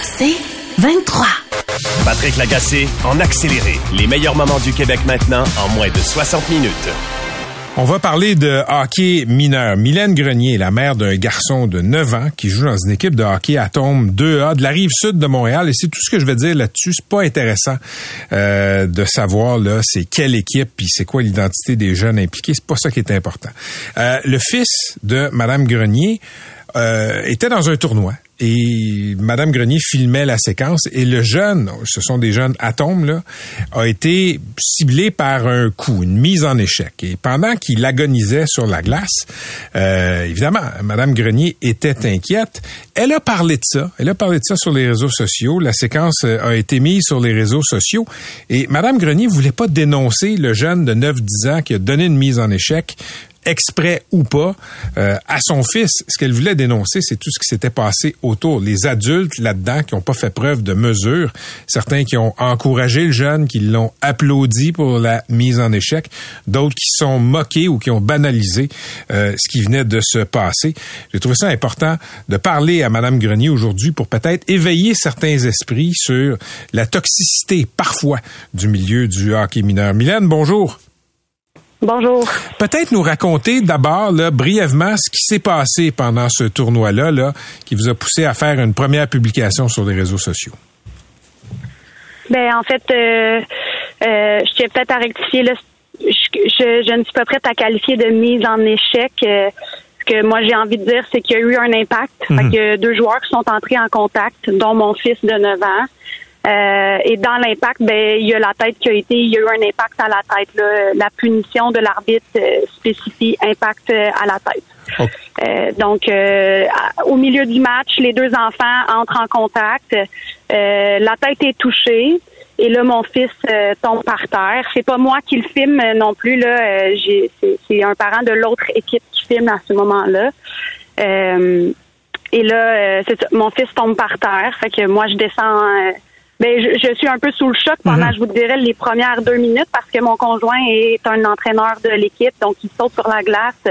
C'est 23. Patrick Lagacé en accéléré. Les meilleurs moments du Québec maintenant en moins de 60 minutes. On va parler de hockey mineur. Mylène Grenier, la mère d'un garçon de 9 ans qui joue dans une équipe de hockey à Tombe 2A de la rive sud de Montréal. Et c'est tout ce que je vais dire là-dessus. C'est pas intéressant de savoir là c'est quelle équipe puis c'est quoi l'identité des jeunes impliqués. C'est pas ça qui est important. Le fils de Madame Grenier était dans un tournoi. Et Madame Grenier filmait la séquence et le jeune, ce sont des jeunes atomes, là, a été ciblé par un coup, une mise en échec. Et pendant qu'il agonisait sur la glace, évidemment, Madame Grenier était inquiète. Elle a parlé de ça. Elle a parlé de ça sur les réseaux sociaux. La séquence a été mise sur les réseaux sociaux. Et Madame Grenier voulait pas dénoncer le jeune de 9-10 ans qui a donné une mise en échec, exprès ou pas, à son fils. Ce qu'elle voulait dénoncer, c'est tout ce qui s'était passé autour. Les adultes là-dedans qui n'ont pas fait preuve de mesure, certains qui ont encouragé le jeune, qui l'ont applaudi pour la mise en échec, d'autres qui sont moqués ou qui ont banalisé ce qui venait de se passer. J'ai trouvé ça important de parler à Mme Grenier aujourd'hui pour peut-être éveiller certains esprits sur la toxicité, parfois, du milieu du hockey mineur. Mylène, bonjour. Bonjour. Peut-être nous raconter d'abord là, brièvement ce qui s'est passé pendant ce tournoi-là là, qui vous a poussé à faire une première publication sur les réseaux sociaux. Ben en fait, je tiens peut-être à rectifier. Là, je ne suis pas prête à qualifier de mise en échec. Ce que moi j'ai envie de dire, c'est qu'il y a eu un impact. Fait que deux joueurs qui sont entrés en contact, dont mon fils de 9 ans. Et dans l'impact, ben il y a la tête qui a été, il y a eu un impact à la tête. Là. La punition de l'arbitre spécifie impact à la tête. Oh. Donc, au milieu du match, les deux enfants entrent en contact. La tête est touchée et là mon fils tombe par terre. C'est pas moi qui le filme non plus. Là, c'est un parent de l'autre équipe qui filme à ce moment-là. Et là, c'est ça, mon fils tombe par terre. Fait que moi je descends. Je suis un peu sous le choc pendant, je vous dirais, les premières 2 minutes parce que mon conjoint est un entraîneur de l'équipe, donc il saute sur la glace.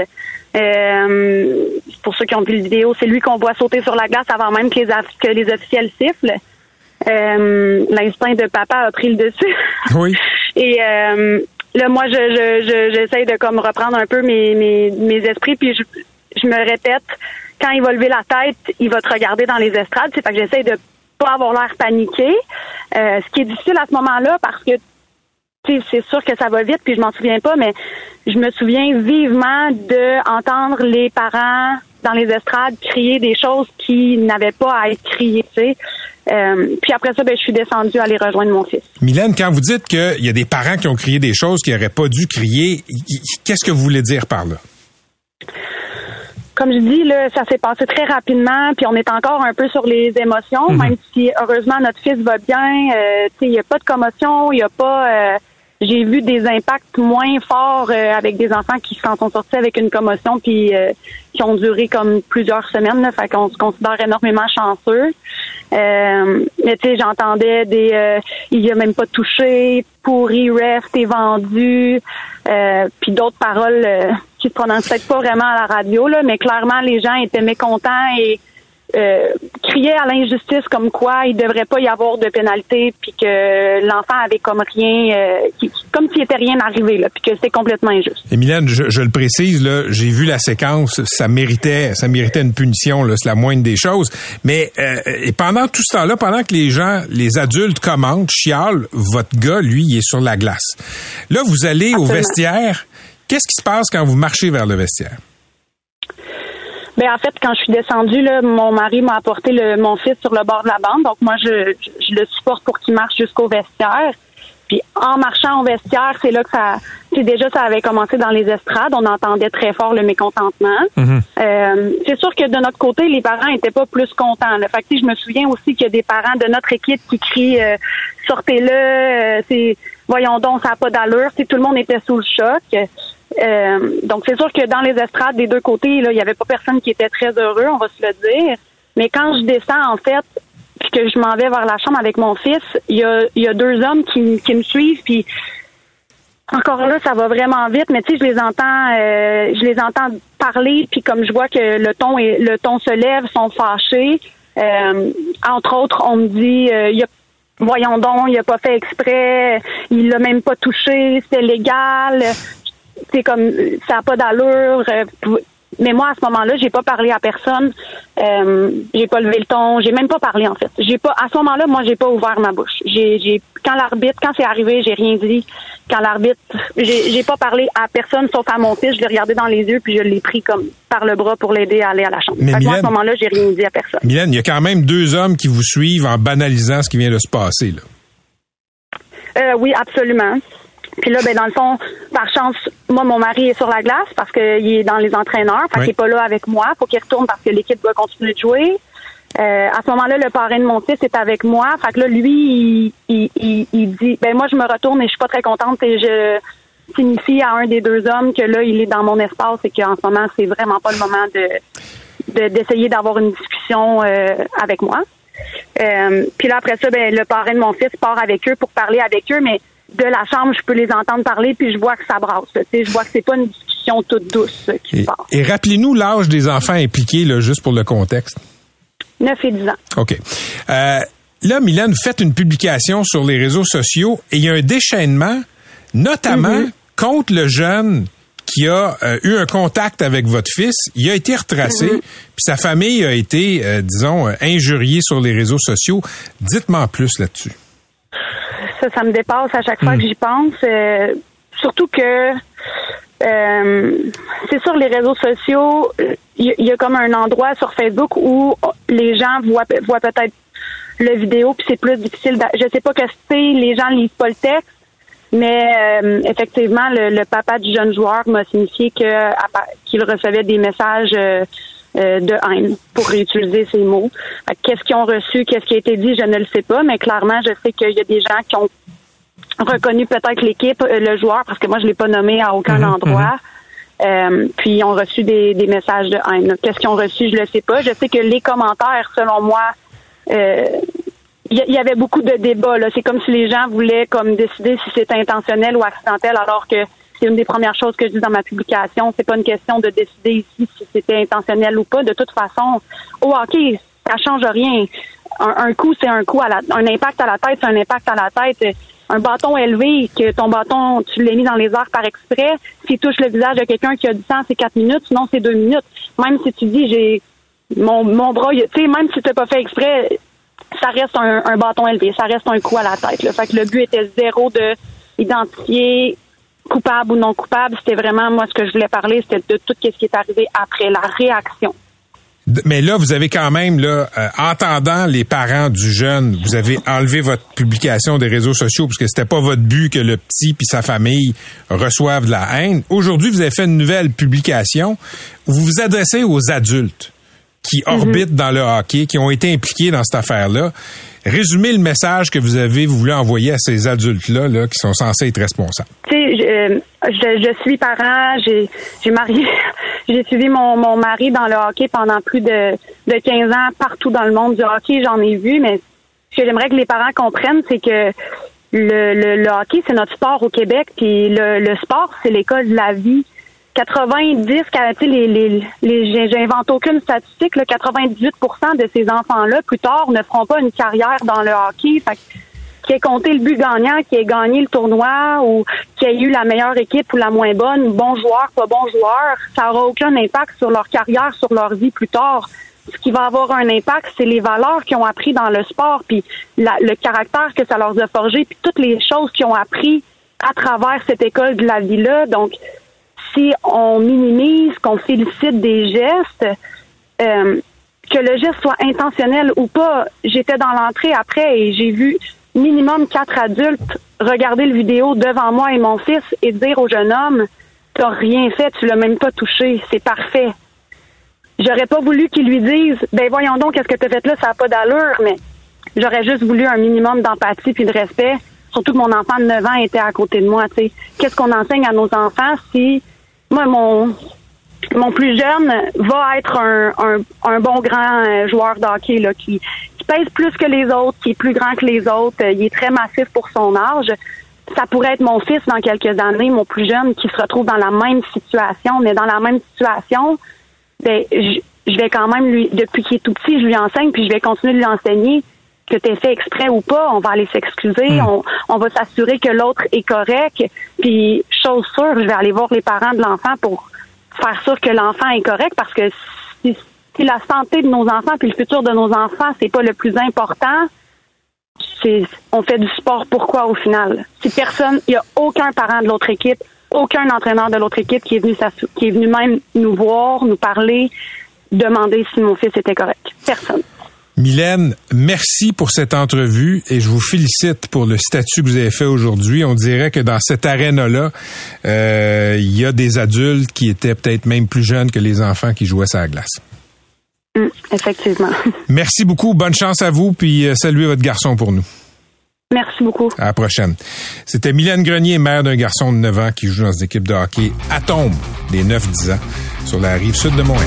Pour ceux qui ont vu la vidéo, c'est lui qu'on voit sauter sur la glace avant même que les officiels sifflent. L'instinct de papa a pris le dessus. Oui. Et là, moi, j'essaie de comme reprendre un peu mes esprits, puis je me répète, quand il va lever la tête, il va te regarder dans les estrades. C'est fait que j'essaie de pas avoir l'air paniqué. Ce qui est difficile à ce moment-là, parce que c'est sûr que ça va vite, puis je m'en souviens pas, mais je me souviens vivement d'entendre les parents dans les estrades crier des choses qui n'avaient pas à être criées. Puis après ça, je suis descendue aller rejoindre mon fils. Mylène, quand vous dites qu'il y a des parents qui ont crié des choses qu'ils n'auraient pas dû crier, qu'est-ce que vous voulez dire par là? Comme je dis, là, ça s'est passé très rapidement, puis on est encore un peu sur les émotions, même si, heureusement, notre fils va bien. Il n'y a pas de commotion, il n'y a pas... j'ai vu des impacts moins forts avec des enfants qui s'en sont sortis avec une commotion, puis qui ont duré comme plusieurs semaines. Là, fait qu'on se considère énormément chanceux. Mais tu sais, j'entendais des... il n'y a même pas touché, pourri, ref, t'es vendu, puis d'autres paroles... qui se prononçaient peut-être pas vraiment à la radio, là, mais clairement, les gens étaient mécontents et criaient à l'injustice comme quoi il devrait pas y avoir de pénalité, puis que l'enfant avait comme rien, comme s'il était rien arrivé, là, puis que c'était complètement injuste. Et Mylène, je le précise, là, j'ai vu la séquence, ça méritait une punition, là, c'est la moindre des choses, mais et pendant tout ce temps-là, pendant que les gens, les adultes commentent, chialent, votre gars, lui, il est sur la glace. Là, vous allez Absolument. Au vestiaire. Qu'est-ce qui se passe quand vous marchez vers le vestiaire? Ben en fait, quand je suis descendue, là, mon mari m'a apporté mon fils sur le bord de la bande. Donc moi, je le supporte pour qu'il marche jusqu'au vestiaire. Puis en marchant au vestiaire, c'est là que ça avait commencé dans les estrades. On entendait très fort le mécontentement. Mm-hmm. C'est sûr que de notre côté, les parents étaient pas plus contents. Le fait que je me souviens aussi qu'il y a des parents de notre équipe qui crient sortez-le, c'est voyons donc, ça n'a pas d'allure. Tout le monde était sous le choc. Donc c'est sûr que dans les estrades des deux côtés, là, il n'y avait pas personne qui était très heureux, on va se le dire. Mais quand je descends, en fait, puis que je m'en vais vers la chambre avec mon fils, il y a deux hommes qui me suivent, puis encore là, ça va vraiment vite, mais tu sais, je les entends parler, puis comme je vois que le ton se lève, sont fâchés. Entre autres, on me dit voyons donc, il a pas fait exprès, il l'a même pas touché, c'était légal. C'est comme ça n'a pas d'allure. Mais moi, à ce moment-là, j'ai pas parlé à personne. J'ai pas levé le ton. J'ai même pas parlé, en fait. À ce moment-là, moi, j'ai pas ouvert ma bouche. Quand c'est arrivé, j'ai rien dit. Quand l'arbitre, j'ai pas parlé à personne, sauf à mon fils. Je l'ai regardé dans les yeux, puis je l'ai pris comme par le bras pour l'aider à aller à la chambre. Mais Mylène, moi, à ce moment-là, j'ai rien dit à personne. Mylène, il y a quand même deux hommes qui vous suivent en banalisant ce qui vient de se passer, là. Oui, absolument. Puis là, ben dans le fond, par chance, moi, mon mari est sur la glace parce qu'il est dans les entraîneurs, fait qu'il est pas là avec moi. Faut qu'il retourne parce que l'équipe doit continuer de jouer. À ce moment-là, le parrain de mon fils est avec moi. Fait que là, lui, il dit, ben moi, je me retourne et je suis pas très contente et je signifie à un des deux hommes que là, il est dans mon espace et qu'en ce moment, c'est vraiment pas le moment d'essayer d'avoir une discussion avec moi. Puis là, après ça, ben le parrain de mon fils part avec eux pour parler avec eux, mais de la chambre, je peux les entendre parler, puis je vois que ça brasse. Je vois que c'est pas une discussion toute douce qui se passe. Et rappelez-nous l'âge des enfants impliqués, là, juste pour le contexte. 9 et 10 ans. OK. Là, Mylène, vous faites une publication sur les réseaux sociaux et il y a un déchaînement, notamment contre le jeune qui a eu un contact avec votre fils. Il a été retracé, puis sa famille a été, disons, injuriée sur les réseaux sociaux. Dites-moi plus là-dessus. Ça me dépasse à chaque fois que j'y pense. Surtout que c'est sur les réseaux sociaux, il y a comme un endroit sur Facebook où les gens voient peut-être le vidéo, puis c'est plus difficile. Je sais pas que c'est, les gens lisent pas le texte, mais effectivement, le papa du jeune joueur m'a signifié qu'il recevait des messages de haine, pour réutiliser ces mots. Qu'est-ce qu'ils ont reçu, qu'est-ce qui a été dit, je ne le sais pas, mais clairement, je sais qu'il y a des gens qui ont reconnu peut-être l'équipe, le joueur, parce que moi, je l'ai pas nommé à aucun endroit. Puis, ils ont reçu des messages de haine. Qu'est-ce qu'ils ont reçu, je le sais pas. Je sais que les commentaires, selon moi, il y avait beaucoup de débats, là. C'est comme si les gens voulaient comme décider si c'était intentionnel ou accidentel, alors que c'est une des premières choses que je dis dans ma publication. C'est pas une question de décider ici si c'était intentionnel ou pas. De toute façon, au hockey, ça change rien. Un coup, c'est un coup un impact à la tête, c'est un impact à la tête. Un bâton élevé, que ton bâton, tu l'as mis dans les airs par exprès. S'il touche le visage de quelqu'un qui a du sang, c'est 4 minutes. Sinon, c'est 2 minutes. Même si tu dis, j'ai mon bras, tu sais, même si t'as pas fait exprès, ça reste un bâton élevé. Ça reste un coup à la tête, là. Fait que le but était zéro de identifier coupable ou non coupable, c'était vraiment, moi, ce que je voulais parler, c'était de tout ce qui est arrivé après, la réaction. Mais là, vous avez quand même, là, entendant les parents du jeune, vous avez enlevé votre publication des réseaux sociaux parce que c'était pas votre but que le petit puis sa famille reçoivent de la haine. Aujourd'hui, vous avez fait une nouvelle publication où vous vous adressez aux adultes qui orbitent dans le hockey, qui ont été impliqués dans cette affaire-là. Résumez le message que vous avez voulu envoyer à ces adultes-là, là, qui sont censés être responsables. Tu sais, je suis parent, j'ai suivi mon mari dans le hockey pendant plus de 15 ans partout dans le monde du hockey, j'en ai vu, mais ce que j'aimerais que les parents comprennent, c'est que le hockey, c'est notre sport au Québec, puis le sport, c'est l'école de la vie. 90, j'invente aucune statistique, là, 98% de ces enfants-là, plus tard, ne feront pas une carrière dans le hockey. Fait qui ait compté le but gagnant, qui ait gagné le tournoi ou qui ait eu la meilleure équipe ou la moins bonne, bon joueur, pas bon joueur, ça n'aura aucun impact sur leur carrière, sur leur vie plus tard. Ce qui va avoir un impact, c'est les valeurs qu'ils ont appris dans le sport, puis le caractère que ça leur a forgé, puis toutes les choses qu'ils ont appris à travers cette école de la vie-là. Donc, si on minimise, qu'on félicite des gestes, que le geste soit intentionnel ou pas, j'étais dans l'entrée après et j'ai vu minimum 4 adultes regarder le vidéo devant moi et mon fils et dire au jeune homme, t'as rien fait, tu l'as même pas touché, c'est parfait. J'aurais pas voulu qu'ils lui disent, ben voyons donc, qu'est-ce que t'as fait là, ça n'a pas d'allure, mais j'aurais juste voulu un minimum d'empathie puis de respect, surtout que mon enfant de 9 ans était à côté de moi, tu sais. Qu'est-ce qu'on enseigne à nos enfants si, moi, mon plus jeune va être un bon grand joueur de hockey, là, qui pèse plus que les autres, qui est plus grand que les autres, il est très massif pour son âge. Ça pourrait être mon fils dans quelques années, mon plus jeune, qui se retrouve dans la même situation, mais dans la même situation, ben, je vais quand même lui, depuis qu'il est tout petit, je lui enseigne, puis je vais continuer de lui enseigner que t'es fait exprès ou pas, on va aller s'excuser, on va s'assurer que l'autre est correct, puis chose sûre, je vais aller voir les parents de l'enfant pour faire sûr que l'enfant est correct, parce que si la santé de nos enfants puis le futur de nos enfants, c'est pas le plus important, on fait du sport pourquoi au final? Si personne, il y a aucun parent de l'autre équipe, aucun entraîneur de l'autre équipe qui est venu même nous voir, nous parler, demander si mon fils était correct. Personne. Mylène, merci pour cette entrevue et je vous félicite pour le statut que vous avez fait aujourd'hui. On dirait que dans cette arène-là, il y a des adultes qui étaient peut-être même plus jeunes que les enfants qui jouaient sur la glace. Effectivement. Merci beaucoup. Bonne chance à vous puis saluez votre garçon pour nous. Merci beaucoup. À la prochaine. C'était Mylène Grenier, mère d'un garçon de 9 ans qui joue dans une équipe de hockey à Tombe des 9-10 ans sur la rive sud de Montréal.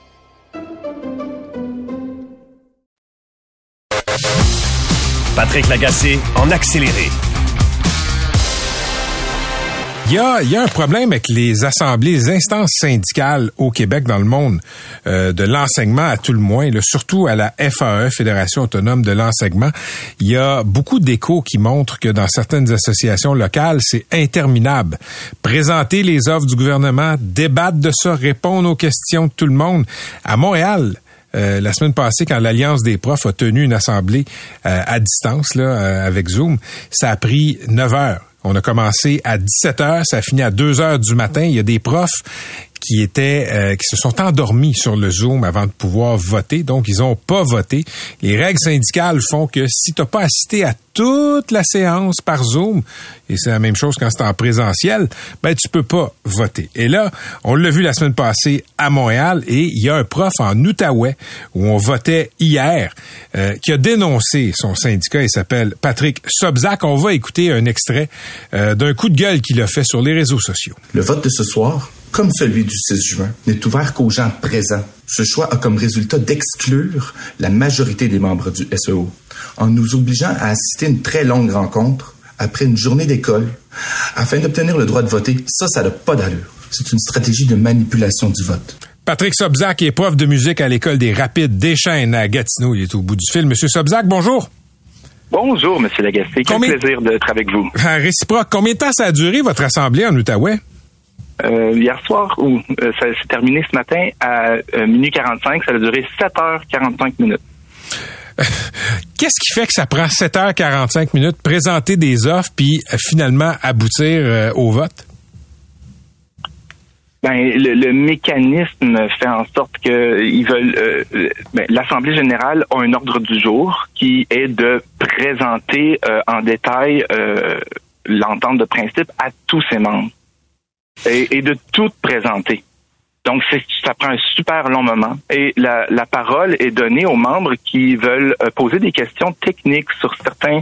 Patrick Lagacé en accéléré. Il y a un problème avec les assemblées, les instances syndicales au Québec, dans le monde de l'enseignement à tout le moins, là, surtout à la FAE, Fédération autonome de l'enseignement. Il y a beaucoup d'échos qui montrent que dans certaines associations locales, c'est interminable. Présenter les offres du gouvernement, débattre de ça, répondre aux questions de tout le monde. À Montréal, la semaine passée, quand l'Alliance des profs a tenu une assemblée à distance là avec Zoom, ça a pris 9 heures. On a commencé à 17h, ça a fini à 2h du matin. Il y a des profs qui se sont endormis sur le Zoom avant de pouvoir voter. Donc, ils n'ont pas voté. Les règles syndicales font que si tu n'as pas assisté à toute la séance par Zoom, et c'est la même chose quand c'est en présentiel, ben tu peux pas voter. Et là, on l'a vu la semaine passée à Montréal, et il y a un prof en Outaouais où on votait hier qui a dénoncé son syndicat. Il s'appelle Patrick Sobczak. On va écouter un extrait d'un coup de gueule qu'il a fait sur les réseaux sociaux. Le vote de ce soir, comme celui du 6 juin, n'est ouvert qu'aux gens présents. Ce choix a comme résultat d'exclure la majorité des membres du SEO, en nous obligeant à assister à une très longue rencontre après une journée d'école, afin d'obtenir le droit de voter. Ça n'a pas d'allure. C'est une stratégie de manipulation du vote. Patrick Sobczak est prof de musique à l'école des Rapides des Chênes à Gatineau. Il est au bout du fil. Monsieur Sobczak, bonjour. Bonjour, Monsieur Lagacé. Quel plaisir d'être avec vous. Réciproque, combien de temps ça a duré, votre assemblée en Outaouais? Hier soir, ça s'est terminé ce matin à minuit 45, ça a duré 7h45. Qu'est-ce qui fait que ça prend 7h45, présenter des offres, puis finalement aboutir au vote? Ben, le mécanisme fait en sorte que ils veulent. L'Assemblée générale a un ordre du jour qui est de présenter en détail l'entente de principe à tous ses membres. Et de tout présenter. Donc, ça prend un super long moment. Et la parole est donnée aux membres qui veulent poser des questions techniques sur certains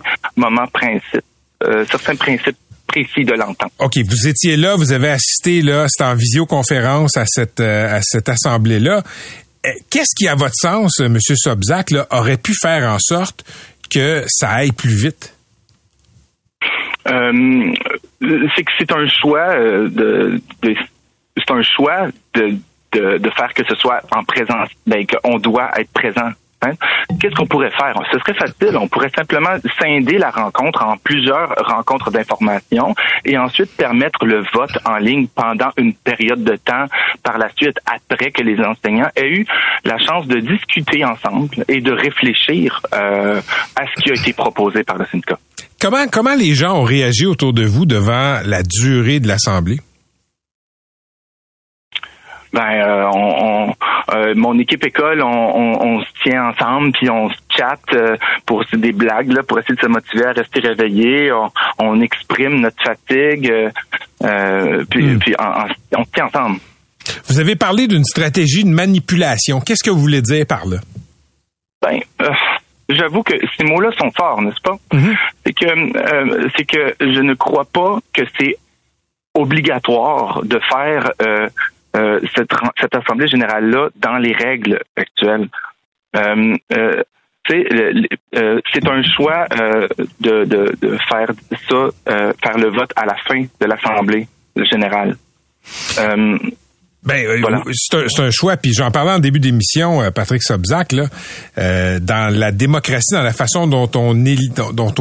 principes précis de l'entente. OK, vous étiez là, vous avez assisté, là, c'était en visioconférence à cette assemblée-là. Qu'est-ce qui, à votre sens, M. Sobczak, là, aurait pu faire en sorte que ça aille plus vite? C'est que c'est un choix de faire que ce soit en présence, qu'on doit être présent Hein? Qu'est-ce qu'on pourrait faire? Ce serait facile. On pourrait simplement scinder la rencontre en plusieurs rencontres d'information et ensuite permettre le vote en ligne pendant une période de temps par la suite, après que les enseignants aient eu la chance de discuter ensemble et de réfléchir à ce qui a été proposé par le syndicat. Comment les gens ont réagi autour de vous devant la durée de l'Assemblée? Mon équipe école, on se tient ensemble, puis on se chatte pour des blagues là, pour essayer de se motiver à rester réveillé. On exprime notre fatigue, puis on se tient ensemble. Vous avez parlé d'une stratégie de manipulation. Qu'est-ce que vous voulez dire par là? J'avoue que ces mots-là sont forts, n'est-ce pas? Mm-hmm. C'est que je ne crois pas que c'est obligatoire de faire cette assemblée générale-là dans les règles actuelles. C'est un choix de faire ça, faire le vote à la fin de l'assemblée générale. Voilà. C'est un choix, puis j'en parlais en début d'émission, Patrick Sobczak, là, dans la démocratie, dans la façon dont on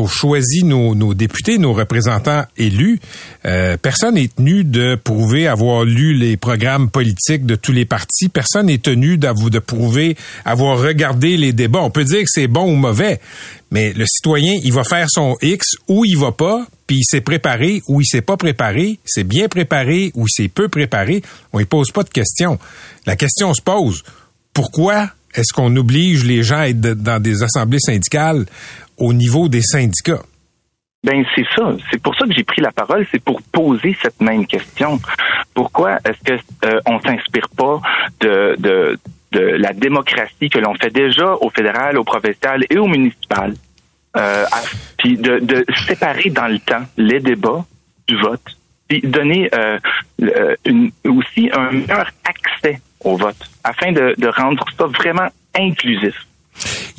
choisit nos députés, nos représentants élus, personne n'est tenu de prouver avoir lu les programmes politiques de tous les partis, personne n'est tenu de prouver avoir regardé les débats. On peut dire que c'est bon ou mauvais, mais le citoyen, il va faire son X ou il va pas, puis il s'est préparé ou il s'est pas préparé, c'est bien préparé ou c'est peu préparé, on lui pose pas de questions. La question se pose, pourquoi est-ce qu'on oblige les gens à être dans des assemblées syndicales au niveau des syndicats? C'est ça. C'est pour ça que j'ai pris la parole. C'est pour poser cette même question. Pourquoi est-ce que on s'inspire pas de la démocratie que l'on fait déjà au fédéral, au provincial et au municipal, puis de séparer dans le temps les débats du vote, puis donner aussi un meilleur accès au vote, afin de rendre ça vraiment inclusif.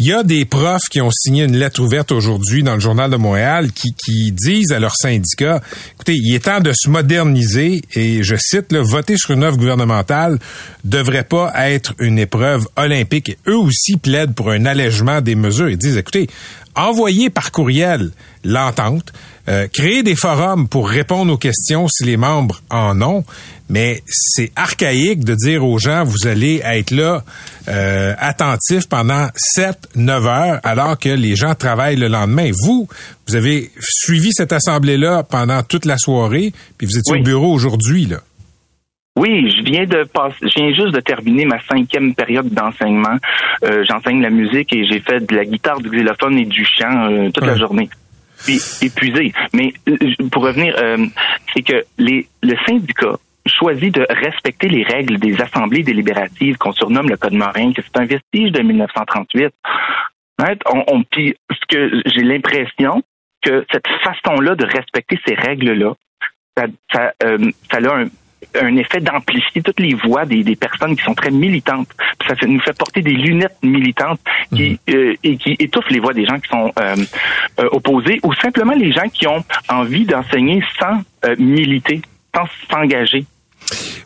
Il y a des profs qui ont signé une lettre ouverte aujourd'hui dans le Journal de Montréal qui disent à leur syndicat, écoutez, il est temps de se moderniser et je cite, là, voter sur une offre gouvernementale devrait pas être une épreuve olympique. Et eux aussi plaident pour un allègement des mesures. Ils disent, écoutez, envoyez par courriel l'entente, créez des forums pour répondre aux questions si les membres en ont, mais c'est archaïque de dire aux gens vous allez être là attentifs pendant 7-9 heures alors que les gens travaillent le lendemain. Vous avez suivi cette assemblée-là pendant toute la soirée, puis vous étiez au bureau aujourd'hui, là. Oui, je viens juste de terminer ma 5e période d'enseignement. J'enseigne la musique et j'ai fait de la guitare, du xylophone et du chant toute la journée. Puis épuisé. Mais pour revenir, c'est que le syndicat choisit de respecter les règles des assemblées délibératives qu'on surnomme le Code Morin, que c'est un vestige de 1938. Puis ce que j'ai l'impression que cette façon-là de respecter ces règles-là, ça a un effet d'amplifier toutes les voix des personnes qui sont très militantes. Puis ça nous fait porter des lunettes militantes qui étouffent les voix des gens qui sont opposés ou simplement les gens qui ont envie d'enseigner sans militer, sans s'engager.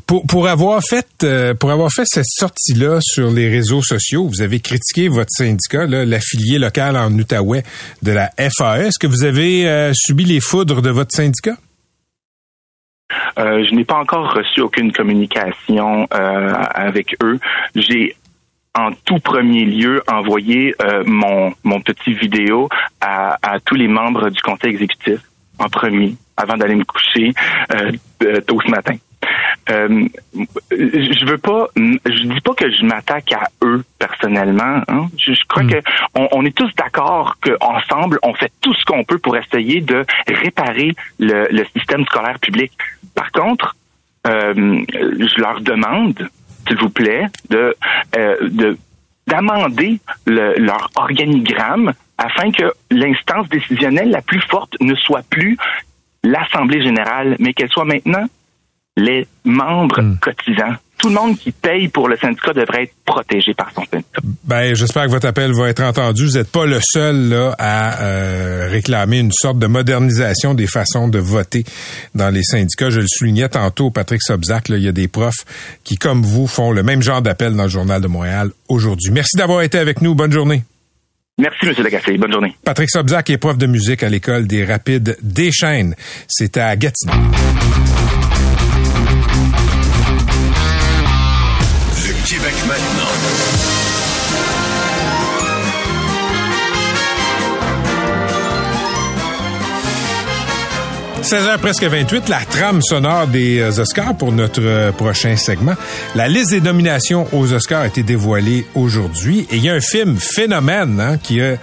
Pour avoir fait cette sortie-là sur les réseaux sociaux, vous avez critiqué votre syndicat, là, l'affilié local en Outaouais de la FAE. Est-ce que vous avez subi les foudres de votre syndicat? Je n'ai pas encore reçu aucune communication avec eux. J'ai en tout premier lieu envoyé mon petit vidéo à tous les membres du conseil exécutif en premier, avant d'aller me coucher tôt ce matin. Je dis pas que je m'attaque à eux personnellement, hein. Je crois que on est tous d'accord qu'ensemble, on fait tout ce qu'on peut pour essayer de réparer le système scolaire public. Par contre, je leur demande, s'il vous plaît, d'amender leur organigramme afin que l'instance décisionnelle la plus forte ne soit plus l'Assemblée générale, mais qu'elle soit maintenant les membres cotisants, tout le monde qui paye pour le syndicat devrait être protégé par son syndicat. Ben, j'espère que votre appel va être entendu. Vous n'êtes pas le seul là à réclamer une sorte de modernisation des façons de voter dans les syndicats. Je le soulignais tantôt, Patrick Sobczak, là, il y a des profs qui, comme vous, font le même genre d'appel dans le Journal de Montréal aujourd'hui. Merci d'avoir été avec nous. Bonne journée. Merci, M. Lagacé. Bonne journée. Patrick Sobczak est prof de musique à l'École des Rapides des Chênes. C'est à Gatineau. Le Québec maintenant. 16h presque 28, la trame sonore des Oscars pour notre prochain segment. La liste des nominations aux Oscars a été dévoilée aujourd'hui et il y a un film phénomène qui a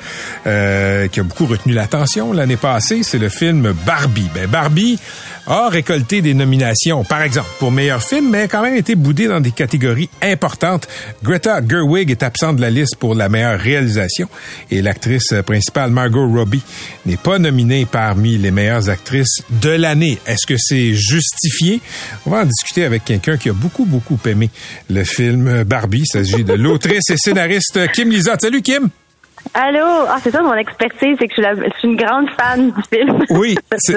beaucoup retenu l'attention l'année passée, c'est le film Barbie. Ben Barbie a récolté des nominations, par exemple, pour meilleur film, mais a quand même été boudé dans des catégories importantes. Greta Gerwig est absente de la liste pour la meilleure réalisation et l'actrice principale Margot Robbie n'est pas nominée parmi les meilleures actrices de l'année. Est-ce que c'est justifié? On va en discuter avec quelqu'un qui a beaucoup, beaucoup aimé le film Barbie. Il s'agit de l'autrice et scénariste Kim Liza. Salut Kim! Allô? Ah, c'est ça mon expertise, c'est que je suis une grande fan du film. Oui, c'est...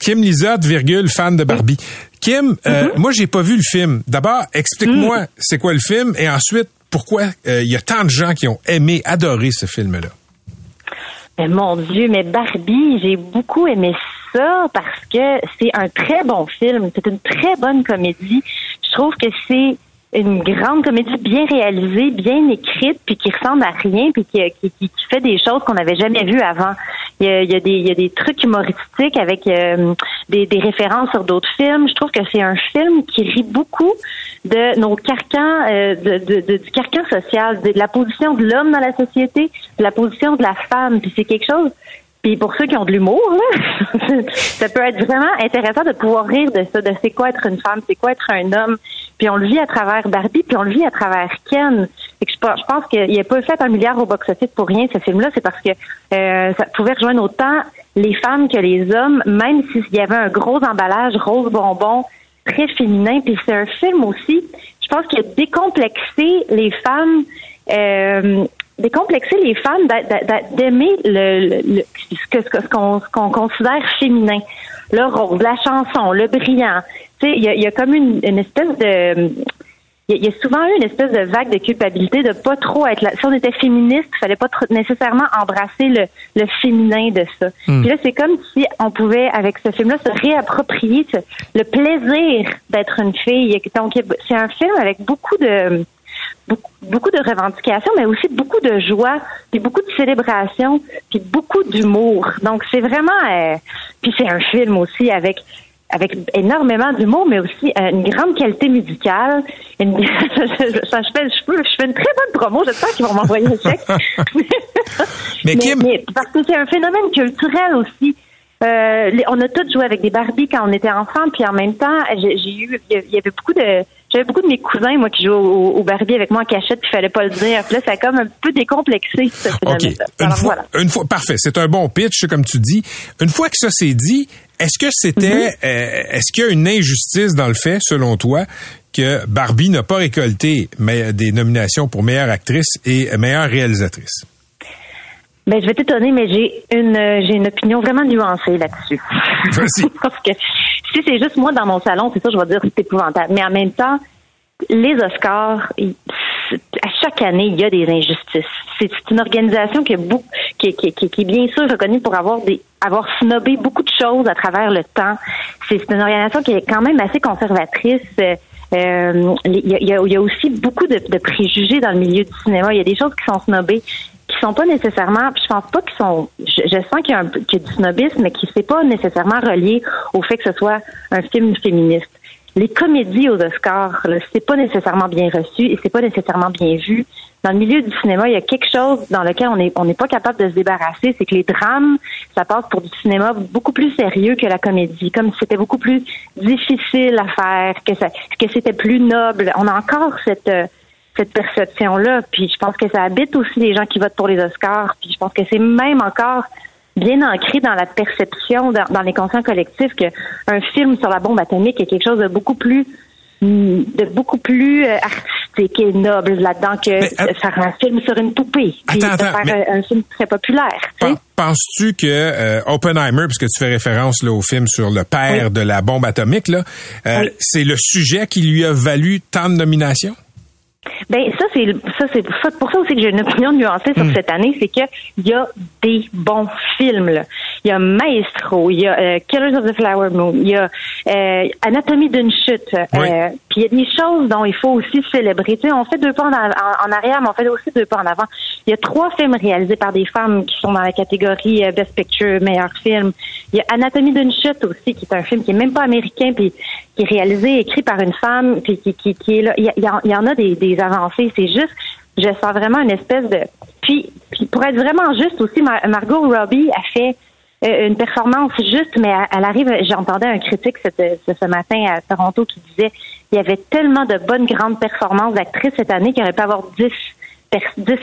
Kim Lizotte, fan de Barbie. Kim, moi, j'ai pas vu le film. D'abord, explique-moi c'est quoi le film et ensuite, pourquoi il y a tant de gens qui ont aimé, adoré ce film-là. Mais mon Dieu, mais Barbie, j'ai beaucoup aimé ça parce que c'est un très bon film. C'est une très bonne comédie. Je trouve que c'est une grande comédie bien réalisée, bien écrite, puis qui ressemble à rien, puis qui fait des choses qu'on n'avait jamais vues avant. Il y a des trucs humoristiques avec des références sur d'autres films. Je trouve que c'est un film qui rit beaucoup de nos carcans, du carcan social, de la position de l'homme dans la société, de la position de la femme. Puis c'est quelque chose. Puis pour ceux qui ont de l'humour, là, ça peut être vraiment intéressant de pouvoir rire de ça, de c'est quoi être une femme, c'est quoi être un homme. Puis on le vit à travers Barbie, puis on le vit à travers Ken. Et que je pense qu'il n'a pas fait $1 milliard au box-office pour rien, ce film-là. C'est parce que ça pouvait rejoindre autant les femmes que les hommes, même s'il y avait un gros emballage rose bonbon, très féminin. Puis c'est un film aussi, je pense qu'il a décomplexé les femmes... décomplexer les femmes d'aimer ce qu'on considère féminin. Le rose, la chanson, le brillant. Tu sais, il y a comme une espèce de... Il y a souvent eu une espèce de vague de culpabilité de pas trop être là. Si on était féministe, il fallait pas trop nécessairement embrasser le féminin de ça. Puis là, c'est comme si on pouvait, avec ce film-là, se réapproprier le plaisir d'être une fille. Donc, c'est un film avec beaucoup de revendications, mais aussi beaucoup de joie, puis beaucoup de célébration, puis beaucoup d'humour. Donc, c'est vraiment... puis c'est un film aussi avec énormément d'humour, mais aussi une grande qualité musicale. Je fais une très bonne promo, j'espère qu'ils vont m'envoyer un chèque. mais parce que c'est un phénomène culturel aussi. On a tous joué avec des Barbies quand on était enfants, puis en même temps, il y avait beaucoup de... J'avais beaucoup de mes cousins, moi, qui jouaient au Barbie avec moi en cachette, puis il fallait pas le dire. Puis là, ça a comme un peu décomplexé, ce phénomène. OK. Une fois, parfait. C'est un bon pitch, comme tu dis. Une fois que ça s'est dit, est-ce que c'était, est-ce qu'il y a une injustice dans le fait, selon toi, que Barbie n'a pas récolté des nominations pour meilleure actrice et meilleure réalisatrice? Ben, je vais t'étonner, mais j'ai une opinion vraiment nuancée là-dessus. Vas-y. Parce que si c'est juste moi dans mon salon, c'est ça, je vais dire c'est épouvantable. Mais en même temps, les Oscars, à chaque année, il y a des injustices. C'est une organisation qui est bien sûr reconnue pour avoir snobé beaucoup de choses à travers le temps. C'est une organisation qui est quand même assez conservatrice. Il y a aussi beaucoup de préjugés dans le milieu du cinéma. Il y a des choses qui sont snobées, qui sont pas nécessairement, puis je pense pas qu'ils sont, je sens qu'il y a du snobisme, mais qui c'est pas nécessairement relié au fait que ce soit un film féministe. Les comédies aux Oscars, là, c'est pas nécessairement bien reçu et c'est pas nécessairement bien vu. Dans le milieu du cinéma, il y a quelque chose dans lequel on n'est pas capable de se débarrasser, c'est que les drames, ça passe pour du cinéma beaucoup plus sérieux que la comédie, comme si c'était beaucoup plus difficile à faire, que c'était plus noble. On a encore cette perception-là, puis je pense que ça habite aussi les gens qui votent pour les Oscars, puis je pense que c'est même encore bien ancré dans la perception, dans l'inconscient collectif, qu'un film sur la bombe atomique est quelque chose de beaucoup plus de beaucoup plus artistique et noble là-dedans que faire un film sur une poupée. Un film très populaire. Penses-tu que Oppenheimer, puisque tu fais référence là, au film sur le père de la bombe atomique, là, c'est le sujet qui lui a valu tant de nominations? Ben c'est pour ça aussi que j'ai une opinion nuancée sur cette année, c'est que il y a des bons films là. Il y a Maestro, il y a Killers of the Flower Moon, il y a Anatomie d'une chute. Puis il y a des choses dont il faut aussi célébrer. Tu sais, on fait deux pas en arrière, mais on fait aussi deux pas en avant. Il y a trois films réalisés par des femmes qui sont dans la catégorie Best Picture, meilleur film. Il y a Anatomie d'une chute aussi, qui est un film qui est même pas américain, puis qui est réalisé, écrit par une femme, puis qui est là. Il y en a des avancées. C'est juste, je sens vraiment une espèce de... Puis pour être vraiment juste aussi, Margot Robbie a fait une performance juste, mais elle arrive... J'entendais un critique ce matin à Toronto qui disait il y avait tellement de bonnes grandes performances d'actrices cette année qu'il aurait pu avoir 10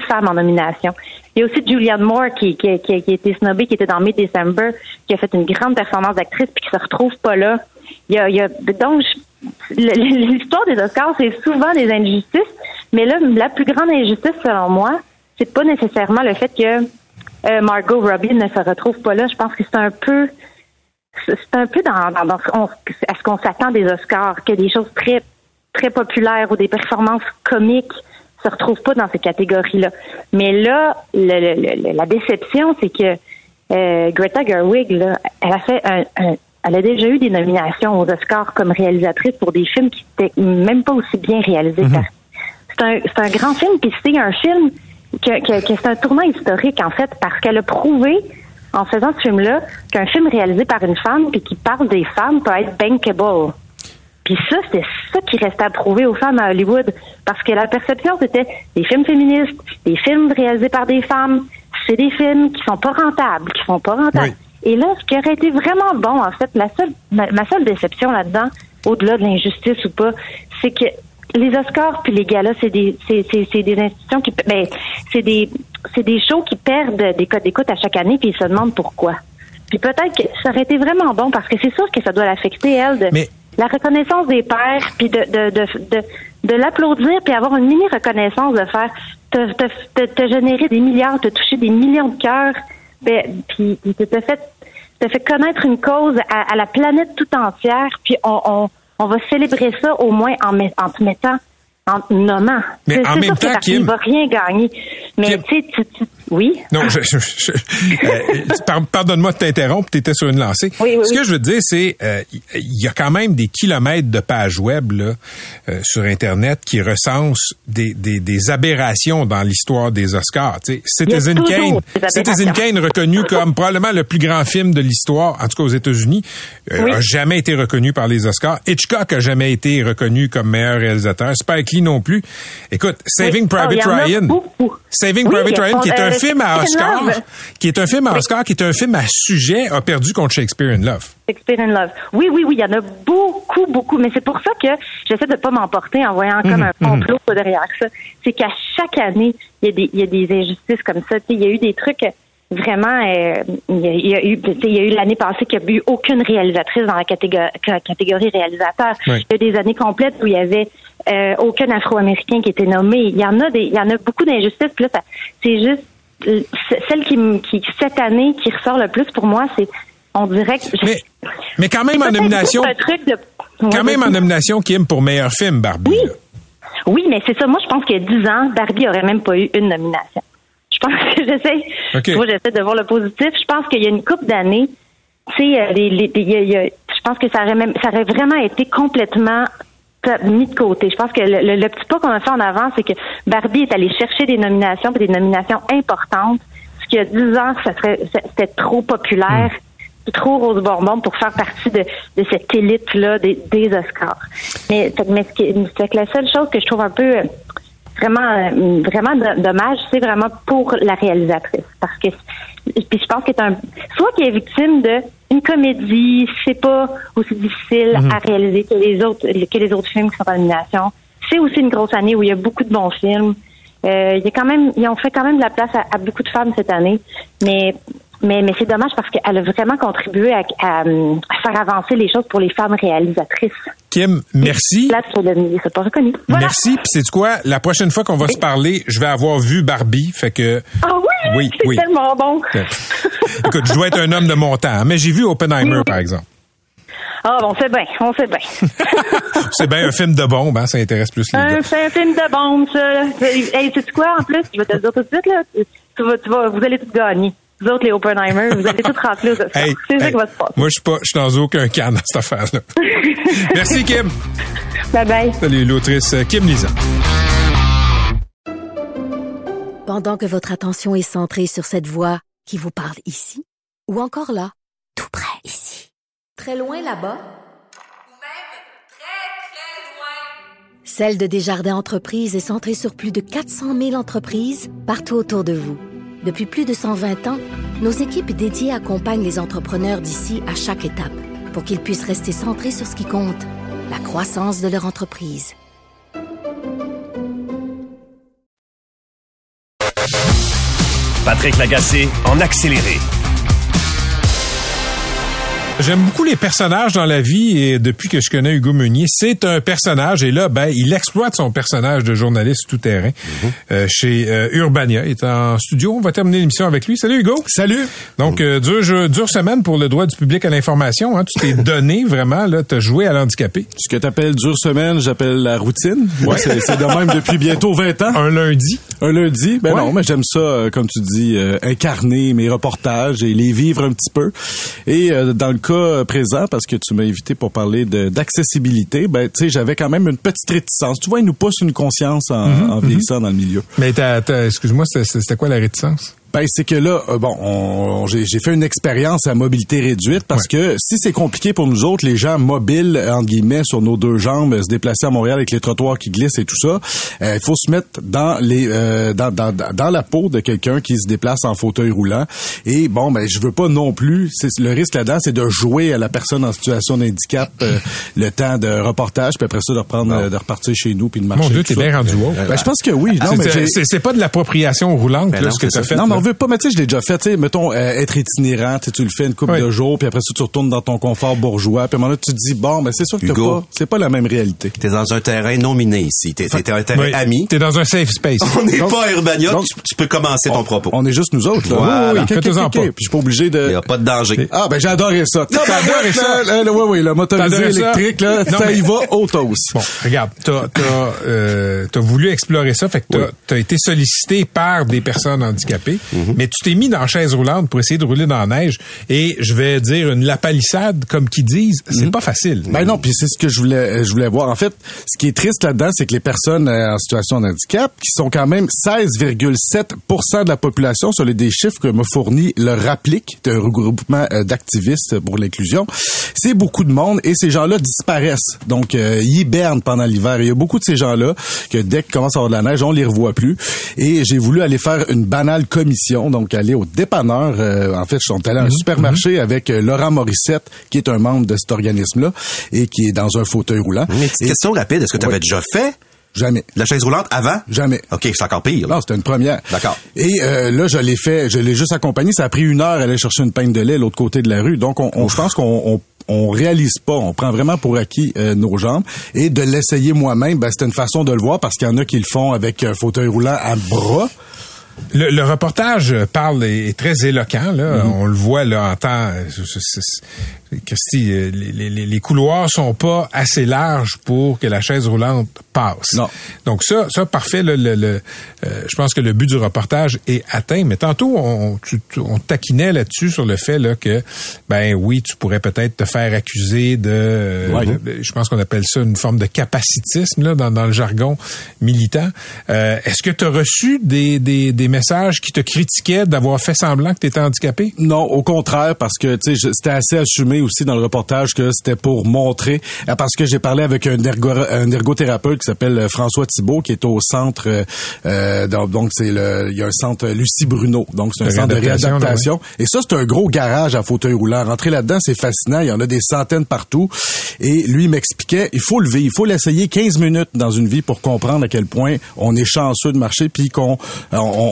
femmes en nomination. Il y a aussi Julianne Moore qui a été snobée, qui était dans Mid-December, qui a fait une grande performance d'actrice puis qui se retrouve pas là. L'histoire des Oscars, c'est souvent des injustices, mais là, la plus grande injustice, selon moi, c'est pas nécessairement le fait que Margot Robbie ne se retrouve pas là. Je pense que c'est un peu dans à ce qu'on s'attend des Oscars, que des choses très, très populaires ou des performances comiques se retrouvent pas dans ces catégories-là. Mais là, la déception, c'est que Greta Gerwig, là, elle a fait elle a déjà eu des nominations aux Oscars comme réalisatrice pour des films qui n'étaient même pas aussi bien réalisés. C'est un grand film, puis c'est un film que c'est un tournant historique, en fait, parce qu'elle a prouvé, en faisant ce film-là, qu'un film réalisé par une femme, puis qui parle des femmes, peut être bankable. Puis ça, c'était ça qui restait à prouver aux femmes à Hollywood, parce que la perception, c'était des films féministes, des films réalisés par des femmes, c'est des films qui sont pas rentables, Et là, ce qui aurait été vraiment bon, en fait, ma seule déception là-dedans, au-delà de l'injustice ou pas, c'est que les Oscars puis les galas, c'est des institutions qui, c'est des shows qui perdent des codes d'écoute à chaque année, puis ils se demandent pourquoi. Puis peut-être que ça aurait été vraiment bon, parce que c'est sûr que ça doit l'affecter, elle, la reconnaissance des pairs, puis de l'applaudir, puis avoir une mini reconnaissance de faire te générer des milliards, te toucher des millions de cœurs, puis t'as fait connaître une cause à la planète tout entière, puis on va célébrer ça au moins en te mettant, en te nommant. Mais c'est en même temps, Kim, il va rien gagner. Mais tu sais, oui. Non, pardonne-moi de t'interrompre, t'étais sur une lancée. Oui. Ce que je veux te dire, c'est il y a quand même des kilomètres de pages web là, sur Internet qui recensent des aberrations dans l'histoire des Oscars. Tu sais, Citizen Kane, reconnu comme probablement le plus grand film de l'histoire, en tout cas aux États-Unis, a jamais été reconnu par les Oscars. Hitchcock a jamais été reconnu comme meilleur réalisateur. Spike Lee non plus. Écoute, Saving Private Ryan, qui est un film à Oscar, qui est un film à sujet, a perdu contre Shakespeare in Love. Shakespeare in Love. Oui, il y en a beaucoup, mais c'est pour ça que j'essaie de pas m'emporter en voyant comme un complot derrière ça. C'est qu'à chaque année, il y a des injustices comme ça. Il y a eu des trucs vraiment... Il y a eu l'année passée qu'il n'y a eu aucune réalisatrice dans la catégorie réalisateur. Oui. Il y a des années complètes où il y avait... aucun Afro-Américain qui était nommé. Il y en a beaucoup d'injustices. Puis là, c'est juste celle qui cette année qui ressort le plus pour moi, c'est on dirait que. Mais quand même en nomination. En nomination, Kim, pour meilleur film, Barbie. Oui. Là. Oui, mais c'est ça. Moi, je pense qu'il y a 10 ans, Barbie aurait même pas eu une nomination. Je pense que j'essaie. Okay. Moi, j'essaie de voir le positif. Je pense qu'il y a une couple d'années, tu sais, je pense que ça aurait vraiment été complètement mis de côté. Je pense que le petit pas qu'on a fait en avant, c'est que Barbie est allée chercher des nominations, puis des nominations importantes, ce qu'il y a 10 ans, c'était trop populaire, trop rose bonbon pour faire partie de cette élite-là des Oscars. Mais c'est que la seule chose que je trouve un peu vraiment dommage, c'est vraiment pour la réalisatrice. Parce que puis je pense que soit qu'elle est victime d'une comédie, c'est pas aussi difficile à réaliser que les autres films qui sont en nomination. C'est aussi une grosse année où il y a beaucoup de bons films. Ils ont fait quand même de la place à beaucoup de femmes cette année. Mais c'est dommage parce qu'elle a vraiment contribué à faire avancer les choses pour les femmes réalisatrices. Kim, merci. C'est pas reconnu. Voilà. Merci. Puis c'est quoi? La prochaine fois qu'on va se parler, je vais avoir vu Barbie. Fait que. Ah oui? Oui, c'est oui. Tellement bon. Écoute, je dois être un homme de mon temps, mais j'ai vu Oppenheimer, par exemple. Ah, bon, on sait bien. C'est bien un film de bombe, hein, ça intéresse plus les gars. C'est un film de bombe, ça. Hey, sais-tu quoi, en plus? Je vais te le dire tout de suite, là. Vous allez tout gagner. Vous autres, les Oppenheimer, vous allez tout remplir de ça. C'est ça qui va se passer. Moi, je suis dans aucun camp dans cette affaire-là. Merci, Kim. Bye-bye. Salut, l'autrice Kim Liza. Pendant que votre attention est centrée sur cette voix qui vous parle ici, ou encore là, tout près ici, très loin là-bas, ou même très, très loin. Celle de Desjardins Entreprises est centrée sur plus de 400 000 entreprises partout autour de vous. Depuis plus de 120 ans, nos équipes dédiées accompagnent les entrepreneurs d'ici à chaque étape pour qu'ils puissent rester centrés sur ce qui compte, la croissance de leur entreprise. Patrick Lagacé en accéléré. J'aime beaucoup les personnages dans la vie et depuis que je connais Hugo Meunier, c'est un personnage et là, ben, il exploite son personnage de journaliste tout-terrain chez Urbania. Il est en studio. On va terminer l'émission avec lui. Salut Hugo. Salut. Donc, dure semaine pour le droit du public à l'information. Hein. Tu t'es donné vraiment, là, t'as joué à l'handicapé. Ce que t'appelles dure semaine, j'appelle la routine. Ouais. C'est de même depuis bientôt 20 ans. Un lundi. Ben ouais. Non, mais j'aime ça, comme tu dis, incarner mes reportages et les vivre un petit peu. Et dans le cas présent, parce que tu m'as invité pour parler d'accessibilité, ben tu sais, j'avais quand même une petite réticence. Tu vois, il nous pousse une conscience en vieillissant dans le milieu. Mais excuse-moi, c'était quoi la réticence? Ben, c'est que là, j'ai fait une expérience à mobilité réduite parce que si c'est compliqué pour nous autres, les gens mobiles, entre guillemets, sur nos deux jambes, se déplacer à Montréal avec les trottoirs qui glissent et tout ça, il faut se mettre dans les dans la peau de quelqu'un qui se déplace en fauteuil roulant. Et bon, ben, je veux pas non plus, le risque là-dedans, c'est de jouer à la personne en situation d'handicap le temps de reportage, puis après ça, de repartir chez nous, puis de marcher. Mon Dieu, t'es bien rendu haut. Ben, je pense que oui. Non, c'est pas de l'appropriation roulante, ben là, non, ce que t'as fait. Non, mais pas, mais tu sais, je l'ai déjà fait, tu sais, mettons, être itinérant, tu le fais une couple de jours, puis après ça, tu retournes dans ton confort bourgeois, puis à un moment donné, tu te dis, bon, ben c'est sûr que Hugo, c'est pas la même réalité. T'es dans un terrain non miné ici, t'es un terrain ami. T'es dans un safe space. On n'est pas à Urbania, donc tu peux commencer ton propos. On est juste nous autres, là. Voilà. Oui, faites-en pas. Puis je suis pas obligé de... Il n'y a pas de danger. Ah, ben j'adorais ça. T'adorais ça? Oui, le motorisé électrique, là, ça y va au toast. Bon, regarde, t'as voulu explorer ça, fait que t'as été sollicité par des personnes handicapées. Mais tu t'es mis dans la chaise roulante pour essayer de rouler dans la neige et je vais dire une lapalissade, comme qu'ils disent, c'est pas facile. Ben non, puis c'est ce que je voulais voir. En fait, ce qui est triste là-dedans, c'est que les personnes en situation de handicap, qui sont quand même 16,7% de la population, sur les chiffres que m'a fourni le RAPLIQ, un regroupement d'activistes pour l'inclusion, c'est beaucoup de monde et ces gens-là disparaissent. Donc, ils hibernent pendant l'hiver. Il y a beaucoup de ces gens-là que dès qu'ils commencent à avoir de la neige, on les revoit plus. Et j'ai voulu aller faire une banale commission, donc aller au dépanneur. En fait, je suis allé à un supermarché avec Laurent Morissette, qui est un membre de cet organisme-là et qui est dans un fauteuil roulant. Mais question rapide, est-ce que tu avais déjà fait? Jamais. La chaise roulante avant? Jamais. OK, c'est encore pire. Là. Non, c'était une première. D'accord. Et là, je l'ai juste accompagné. Ça a pris 1 heure à aller chercher une pinte de lait à l'autre côté de la rue. Donc, je pense qu'on réalise pas, on prend vraiment pour acquis nos jambes et de l'essayer moi-même, ben, c'était une façon de le voir parce qu'il y en a qui le font avec un fauteuil roulant à bras. Le reportage parle est très éloquent là, on le voit là en temps. Christy, les couloirs sont pas assez larges pour que la chaise roulante passe. Non. Donc ça parfait. Je pense que le but du reportage est atteint. Mais tantôt on taquinait là-dessus sur le fait là que ben oui tu pourrais peut-être te faire accuser de je pense qu'on appelle ça une forme de capacitisme là dans le jargon militant. Est-ce que tu as reçu des messages qui te critiquaient d'avoir fait semblant que tu étais handicapé? Non, au contraire, parce que tu sais, c'était assez assumé aussi dans le reportage que c'était pour montrer, parce que j'ai parlé avec un ergothérapeute qui s'appelle François Thibault, qui est au centre, donc il y a un centre Lucie-Bruneau, donc c'est un centre de réadaptation. Et ça, c'est un gros garage à fauteuil roulant. Rentrer là-dedans, c'est fascinant, il y en a des centaines partout. Et lui, il m'expliquait, il faut le vivre, il faut l'essayer 15 minutes dans une vie pour comprendre à quel point on est chanceux de marcher, puis qu'on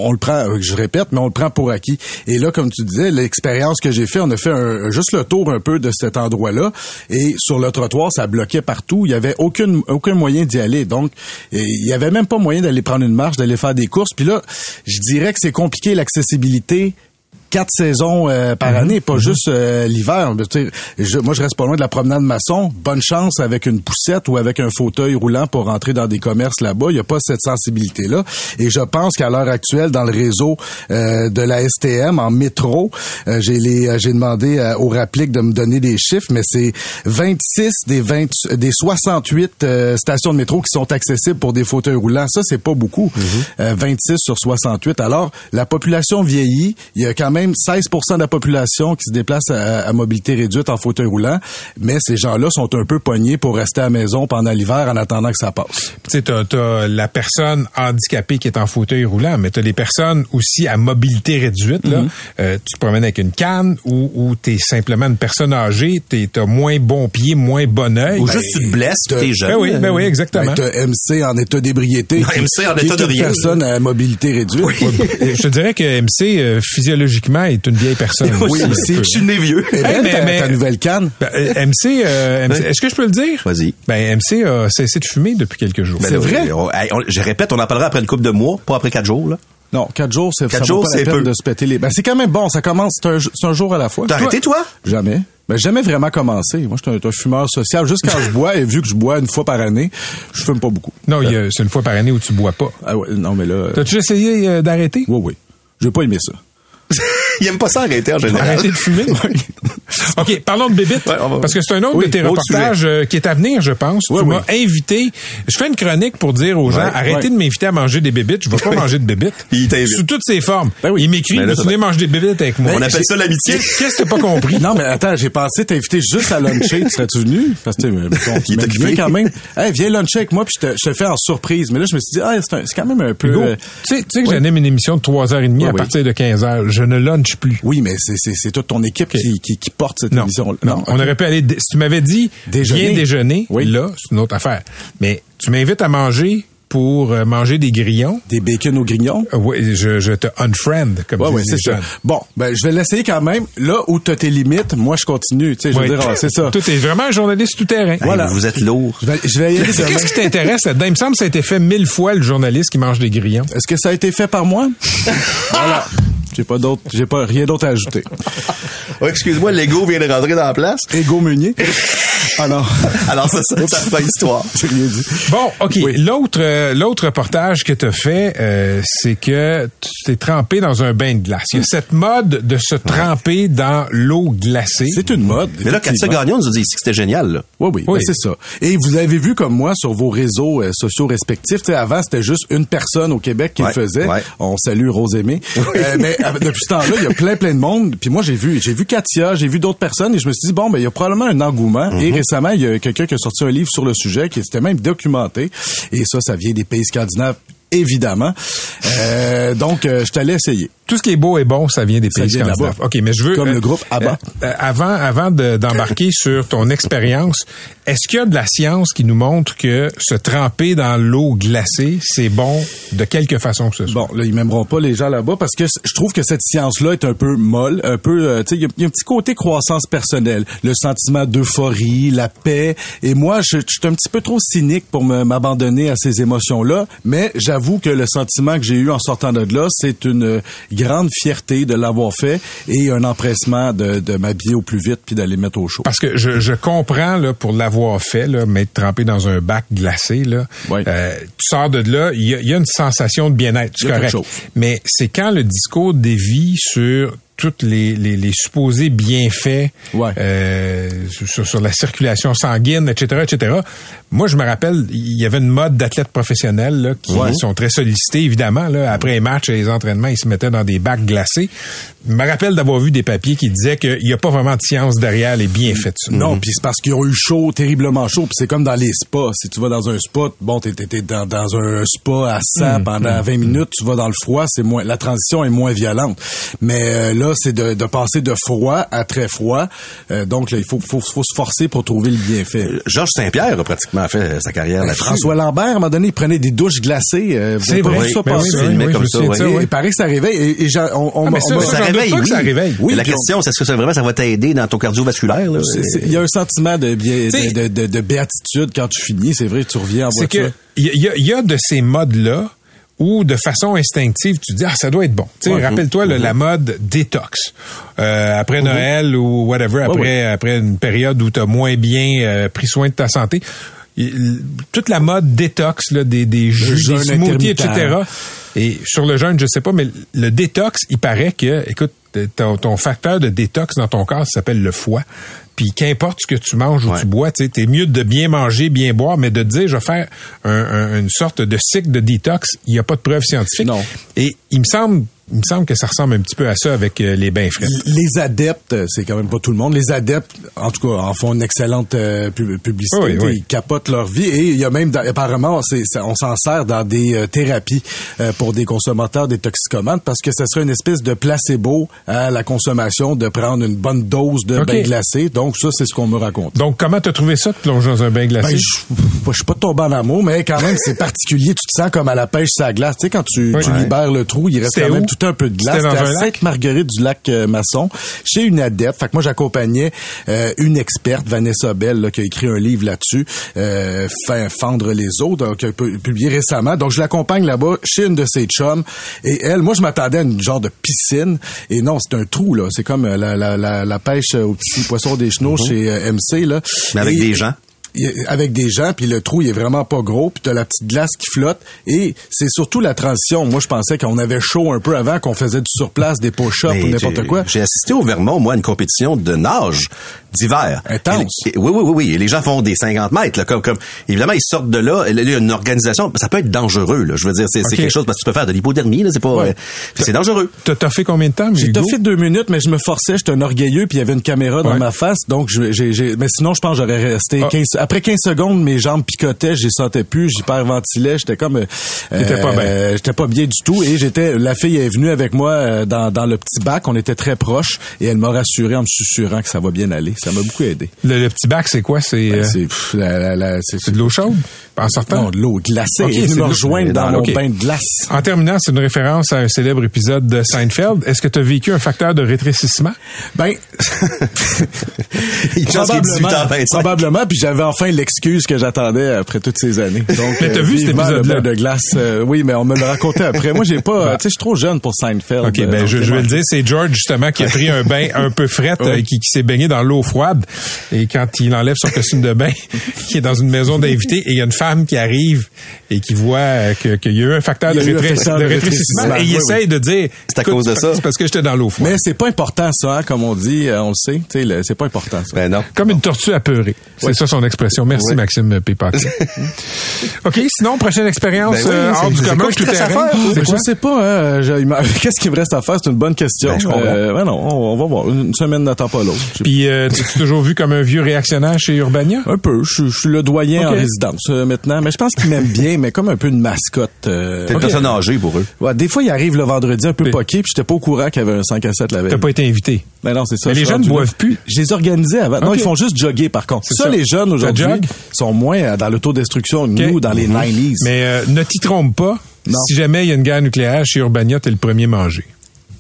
on le prend, je répète, mais on le prend pour acquis. Et là, comme tu disais, l'expérience que j'ai fait, on a fait juste le tour un peu de cet endroit-là. Et sur le trottoir, ça bloquait partout. Il y avait aucun moyen d'y aller. Donc, il y avait même pas moyen d'aller prendre une marche, d'aller faire des courses. Puis là, je dirais que c'est compliqué l'accessibilité. 4 saisons par année, pas juste l'hiver. Moi, je reste pas loin de la promenade Masson. Bonne chance avec une poussette ou avec un fauteuil roulant pour rentrer dans des commerces là-bas. Il n'y a pas cette sensibilité-là. Et je pense qu'à l'heure actuelle, dans le réseau de la STM, en métro, j'ai demandé au RAPLIQ de me donner des chiffres, mais c'est 26 des 68 stations de métro qui sont accessibles pour des fauteuils roulants. Ça, c'est pas beaucoup. 26 sur 68. Alors, la population vieillit. Il y a quand même 16% de la population qui se déplace à mobilité réduite en fauteuil roulant, mais ces gens-là sont un peu pognés pour rester à la maison pendant l'hiver en attendant que ça passe. Tu sais, t'as la personne handicapée qui est en fauteuil roulant, mais t'as les personnes aussi à mobilité réduite. Là, tu te promènes avec une canne ou t'es simplement une personne âgée, t'as moins bon pied, moins bon œil. Ou juste tu te blesses, t'es jeune. Ben oui, exactement. T'as MC en état d'ébriété. Non, MC en état d'ébriété. Personne à mobilité réduite. Oui. Je te dirais que MC, physiologiquement, est une vieille personne. Oui, aussi. Je suis né vieux. Mais ta nouvelle canne. Ben, MC, est-ce que je peux le dire? Vas-y. Ben, MC a cessé de fumer depuis quelques jours. Ben, c'est vrai? Je répète, on en parlera après une couple de mois, pas après 4 jours, là. Non, 4 jours, c'est pas la peine de se péter les... Ben, c'est quand même bon, ça commence, c'est un jour à la fois. T'as arrêté, toi? Jamais. Ben, jamais vraiment commencé. Moi, je suis un fumeur social. Juste quand je bois, et vu que je bois une fois par année, je fume pas beaucoup. Non, c'est une fois par année où tu bois pas. Ah ouais, non, mais là... T'as-tu essayé d'arrêter? Oui. J'ai pas aimé ça. Il aime pas ça arrêter en général. Arrêter de fumer. OK, parlons de Bébite. Ouais, parce que c'est un autre de tes reportages qui est à venir, je pense. Ouais, tu m'as invité. Je fais une chronique pour dire aux gens, arrêtez de m'inviter à manger des bébites. Je ne vais pas manger de bébites. Il t'invite. Sous toutes ses formes. Ben oui. Il m'écrit, mais tu venez manger des bébites avec moi. On appelle ça l'amitié. Qu'est-ce que t'as pas compris? Non, mais attends, j'ai pensé t'inviter juste à luncher. Serais-tu venu? Parce que tu m'as dit quand même, hey, viens luncher avec moi, puis je te fais en surprise. Mais là, je me suis dit, c'est quand même un peu... Tu sais que j'anime une émission de 3h30 à partir de 15h. Je ne lunch plus. Oui, mais c'est toute ton équipe qui porte cette émission-là. Non. On aurait pu aller... Si tu m'avais dit viens déjeuner, là, c'est une autre affaire. Mais tu m'invites à manger pour manger des grillons. Des bacon aux grillons. Oui, je te unfriend, comme tu dis. C'est ça. Bon, ben je vais l'essayer quand même. Là où tu as tes limites, moi, je continue. Tu sais, je veux dire, c'est ça. Tout est vraiment un journaliste tout-terrain. Voilà. Vous êtes lourd. Je vais y aller. Qu'est-ce qui t'intéresse là-dedans? Il me semble que ça a été fait 1000 fois, le journaliste qui mange des grillons. Est-ce que ça a été fait par moi? Voilà. J'ai pas rien d'autre à ajouter. Oh, excuse-moi, l'ego vient de rentrer dans la place. Hugo Meunier. Alors ça fait une histoire. J'ai rien dit. Bon, OK. Oui. L'autre reportage que t'as fait, c'est que tu t'es trempé dans un bain de glace. Il y a cette mode de se tremper dans l'eau glacée. C'est une mode. Mais là, Katia Gagnon nous a dit que c'était génial, là. Oui, c'est ça. Et vous avez vu, comme moi, sur vos réseaux sociaux respectifs, avant, c'était juste une personne au Québec qui le faisait. Ouais. On salue Rose-Aimée. Mais depuis ce temps-là, il y a plein de monde. Puis moi, j'ai vu Katia, j'ai vu d'autres personnes et je me suis dit, bon, ben, il y a probablement un engouement. Mm-hmm. Et récemment, il y a quelqu'un qui a sorti un livre sur le sujet qui était même documenté. Et ça vient des pays scandinaves, évidemment. Donc, je t'allais essayer. Tout ce qui est beau et bon, ça vient des pays scandinaves. OK, mais je veux... Comme le groupe ABBA. Avant d'embarquer sur ton expérience, est-ce qu'il y a de la science qui nous montre que se tremper dans l'eau glacée, c'est bon de quelque façon que ce soit? Bon, là, ils m'aimeront pas, les gens là-bas, parce que je trouve que cette science-là est un peu molle, un peu... tu sais, il y a un petit côté croissance personnelle. Le sentiment d'euphorie, la paix. Et moi, je suis un petit peu trop cynique pour m'abandonner à ces émotions-là, mais j'avoue que le sentiment que j'ai eu en sortant de là, c'est une... grande fierté de l'avoir fait et un empressement de m'habiller au plus vite puis d'aller mettre au chaud. Parce que je comprends, là, pour l'avoir fait, là, m'être trempé dans un bac glacé, là, tu sors de là, il y a une sensation de bien-être, c'est correct. Mais c'est quand le discours dévie sur toutes les supposés bienfaits sur la circulation sanguine, etc. Moi, je me rappelle, il y avait une mode d'athlètes professionnels là, qui sont très sollicités, évidemment. Là, après les matchs et les entraînements, ils se mettaient dans des bacs glacés. Je me rappelle d'avoir vu des papiers qui disaient qu'il n'y a pas vraiment de science derrière les bienfaits de ça. Non, puis c'est parce qu'ils ont eu chaud, terriblement chaud. Puis c'est comme dans les spas. Si tu vas dans un spa, bon, t'es dans un spa à 100 pendant 20 minutes, tu vas dans le froid, la transition est moins violente. Mais là, c'est de passer de froid à très froid. Donc, là, il faut se forcer pour trouver le bienfait. Georges Saint-Pierre a pratiquement fait sa carrière là-dessus. François Lambert, à un moment donné, il prenait des douches glacées. C'est vrai, ça passait. Il paraît que ça réveille. Et ça réveille. Oui, la question, c'est est-ce que ça, vraiment, ça va t'aider dans ton cardiovasculaire? Il y a un sentiment de béatitude quand tu finis. C'est vrai, tu reviens en voiture. Il y a de ces modes-là où, de façon instinctive, tu te dis « Ah, ça doit être bon ». Tu sais, rappelle-toi la mode « détox ». Après Noël ou whatever, après une période où tu as moins bien pris soin de ta santé, toute la mode « détox », là, des jus, des smoothies, etc. Et sur le jeûne, je sais pas, mais le détox, il paraît que, écoute, ton facteur de détox dans ton corps s'appelle le foie. Puis qu'importe ce que tu manges ou tu bois, tu sais, t'es mieux de bien manger, bien boire, mais de te dire je vais faire une sorte de cycle de détox, il n'y a pas de preuve scientifique. Non. Et il me semble que ça ressemble un petit peu à ça avec les bains frais. Les adeptes, c'est quand même pas tout le monde, les adeptes, en tout cas, en font une excellente publicité. Oui, oui. Ils capotent leur vie et il y a même, apparemment, on s'en sert dans des thérapies pour des consommateurs, des toxicomanes, parce que ce serait une espèce de placebo à la consommation de prendre une bonne dose de bain glacé. Donc, ça, c'est ce qu'on me raconte. Donc, comment t'as trouvé ça de plonger dans un bain glacé? Je suis pas tombé en amour, mais quand même, c'est particulier. Tu te sens comme à la pêche sur la glace. Tu sais, quand tu libères le trou, il reste quand même tout un peu de glace. C'était à Sainte-Marguerite du Lac-Masson, chez une adepte. Fait que moi, j'accompagnais une experte, Vanessa Bell, là, qui a écrit un livre là-dessus, Fendre les autres, qui a publié récemment. Donc, je l'accompagne là-bas chez une de ses chums. Et elle, moi, je m'attendais à une genre de piscine. Et non, c'est un trou, là. C'est comme la pêche aux petits poissons des chenaux chez MC, là. Mais avec des gens. Avec des gens, puis le trou, il est vraiment pas gros, puis t'as la petite glace qui flotte, et c'est surtout la transition. Moi, je pensais qu'on avait chaud un peu avant, qu'on faisait du surplace, des push-ups ou n'importe quoi. J'ai assisté au Vermont, moi, à une compétition de nage d'hiver. Intense. Oui. Et les gens font des 50 mètres, là, comme, évidemment, ils sortent de là, il y a une organisation, ça peut être dangereux, là. Je veux dire, c'est quelque chose, parce que tu peux faire de l'hypodermie, là, c'est pas, c'est dangereux. T'as fait combien de temps, Hugo? J'ai fait 2 minutes, mais je me forçais, j'étais un orgueilleux, puis il y avait une caméra dans ma face, donc mais sinon, je pense, j'aurais resté 15. Après 15 secondes, mes jambes picotaient, j'y sentais plus, j'hyperventilais, j'étais comme... j'étais pas bien du tout. Et la fille est venue avec moi dans le petit bac, on était très proches, et elle m'a rassuré en me susurrant que ça va bien aller. Ça m'a beaucoup aidé. Le petit bac, c'est quoi? C'est de l'eau chaude? En sortant? Non, de l'eau glacée. Okay, ils me rejoignent dans mon bain de glace. En terminant, c'est une référence à un célèbre épisode de Seinfeld. Est-ce que tu as vécu un facteur de rétrécissement? Ben... probablement, puis j'avais enfin l'excuse que j'attendais après toutes ces années. Donc, mais t'as vu cet épisode-là? De glace, oui, mais on me le racontait après. Moi, j'ai pas... tu sais, je suis trop jeune pour Seinfeld. OK, ben je vais le dire, c'est George, justement, qui a pris un bain un peu fret, qui s'est baigné dans l'eau froide. Et quand il enlève son costume de bain, qui est dans une maison d'invités, et il y a une femme qui arrive et qui voit qu'il y a eu un facteur de rétrécissement. Et il essaye de dire... C'est à cause de ça. C'est parce que j'étais dans l'eau froide. Mais c'est pas important, ça, hein, comme on dit, on le sait. Tu sais, c'est pas important, ça. Ben non. Comme une tortue apeurée. C'est ça son expression. Merci, Maxime Pépac. OK, sinon, prochaine expérience hors du commun, tout terrain. Je sais pas. Qu'est-ce qu'il me reste à faire? C'est une bonne question. On va voir. Une semaine n'attend pas l'autre. Puis, t'es-tu toujours vu comme un vieux réactionnaire chez Urbania? Un peu. Je suis le doyen en résidence maintenant. Mais je pense qu'ils m'aiment bien, mais comme un peu une mascotte. T'es une personne âgée pour eux. Ouais, des fois, ils arrivent le vendredi un peu poqués, puis j'étais pas au courant qu'il y avait un 5 à 7 la veille. T'as pas été invité. Mais non, c'est ça. Mais les jeunes ne boivent plus. Je les organisais avant. Non, ils font juste jogger, par contre. Ça, les jeunes aujourd'hui sont moins dans l'autodestruction que nous, dans les 90s. Mais ne t'y trompe pas. Non. Si jamais il y a une guerre nucléaire chez Urbania, t'es le premier mangé.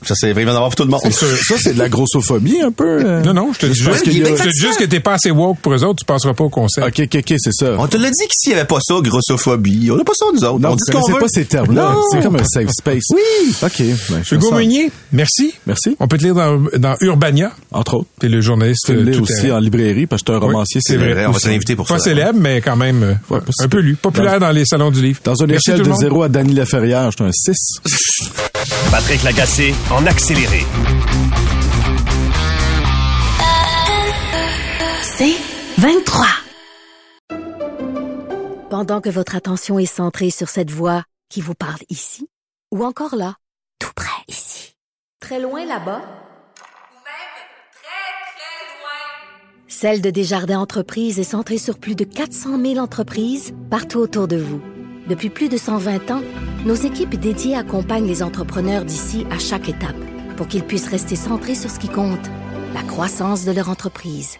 Ça, c'est vraiment d'avoir pour tout le monde. Ça, c'est de la grossophobie, un peu. Non, je te dis juste que t'es pas assez woke pour eux autres, tu passeras pas au concept. OK, c'est ça. On te l'a dit qu'ici, il y avait pas ça, grossophobie. On n'a pas ça, nous autres. Non, on dit qu'on veut. C'est pas ces termes-là. C'est comme un safe space. Oui. OK. Hugo Meunier, merci. Merci. On peut te lire dans Urbania. Entre autres. T'es le journaliste. Tu l'es aussi en librairie, parce que t'es un romancier. C'est vrai. On va t'inviter pour ça. Pas célèbre, mais quand même un peu lu. Populaire dans les salons du livre. Dans une échelle de 0 à Danny Laferrière, j'étais un 6. Patrick Lagacé en accéléré. C'est 23. Pendant que votre attention est centrée sur cette voix qui vous parle ici, ou encore là, tout près ici, très loin là-bas, ou même très, très loin. Celle de Desjardins Entreprises est centrée sur plus de 400 000 entreprises partout autour de vous. Depuis plus de 120 ans, nos équipes dédiées accompagnent les entrepreneurs d'ici à chaque étape pour qu'ils puissent rester centrés sur ce qui compte, la croissance de leur entreprise.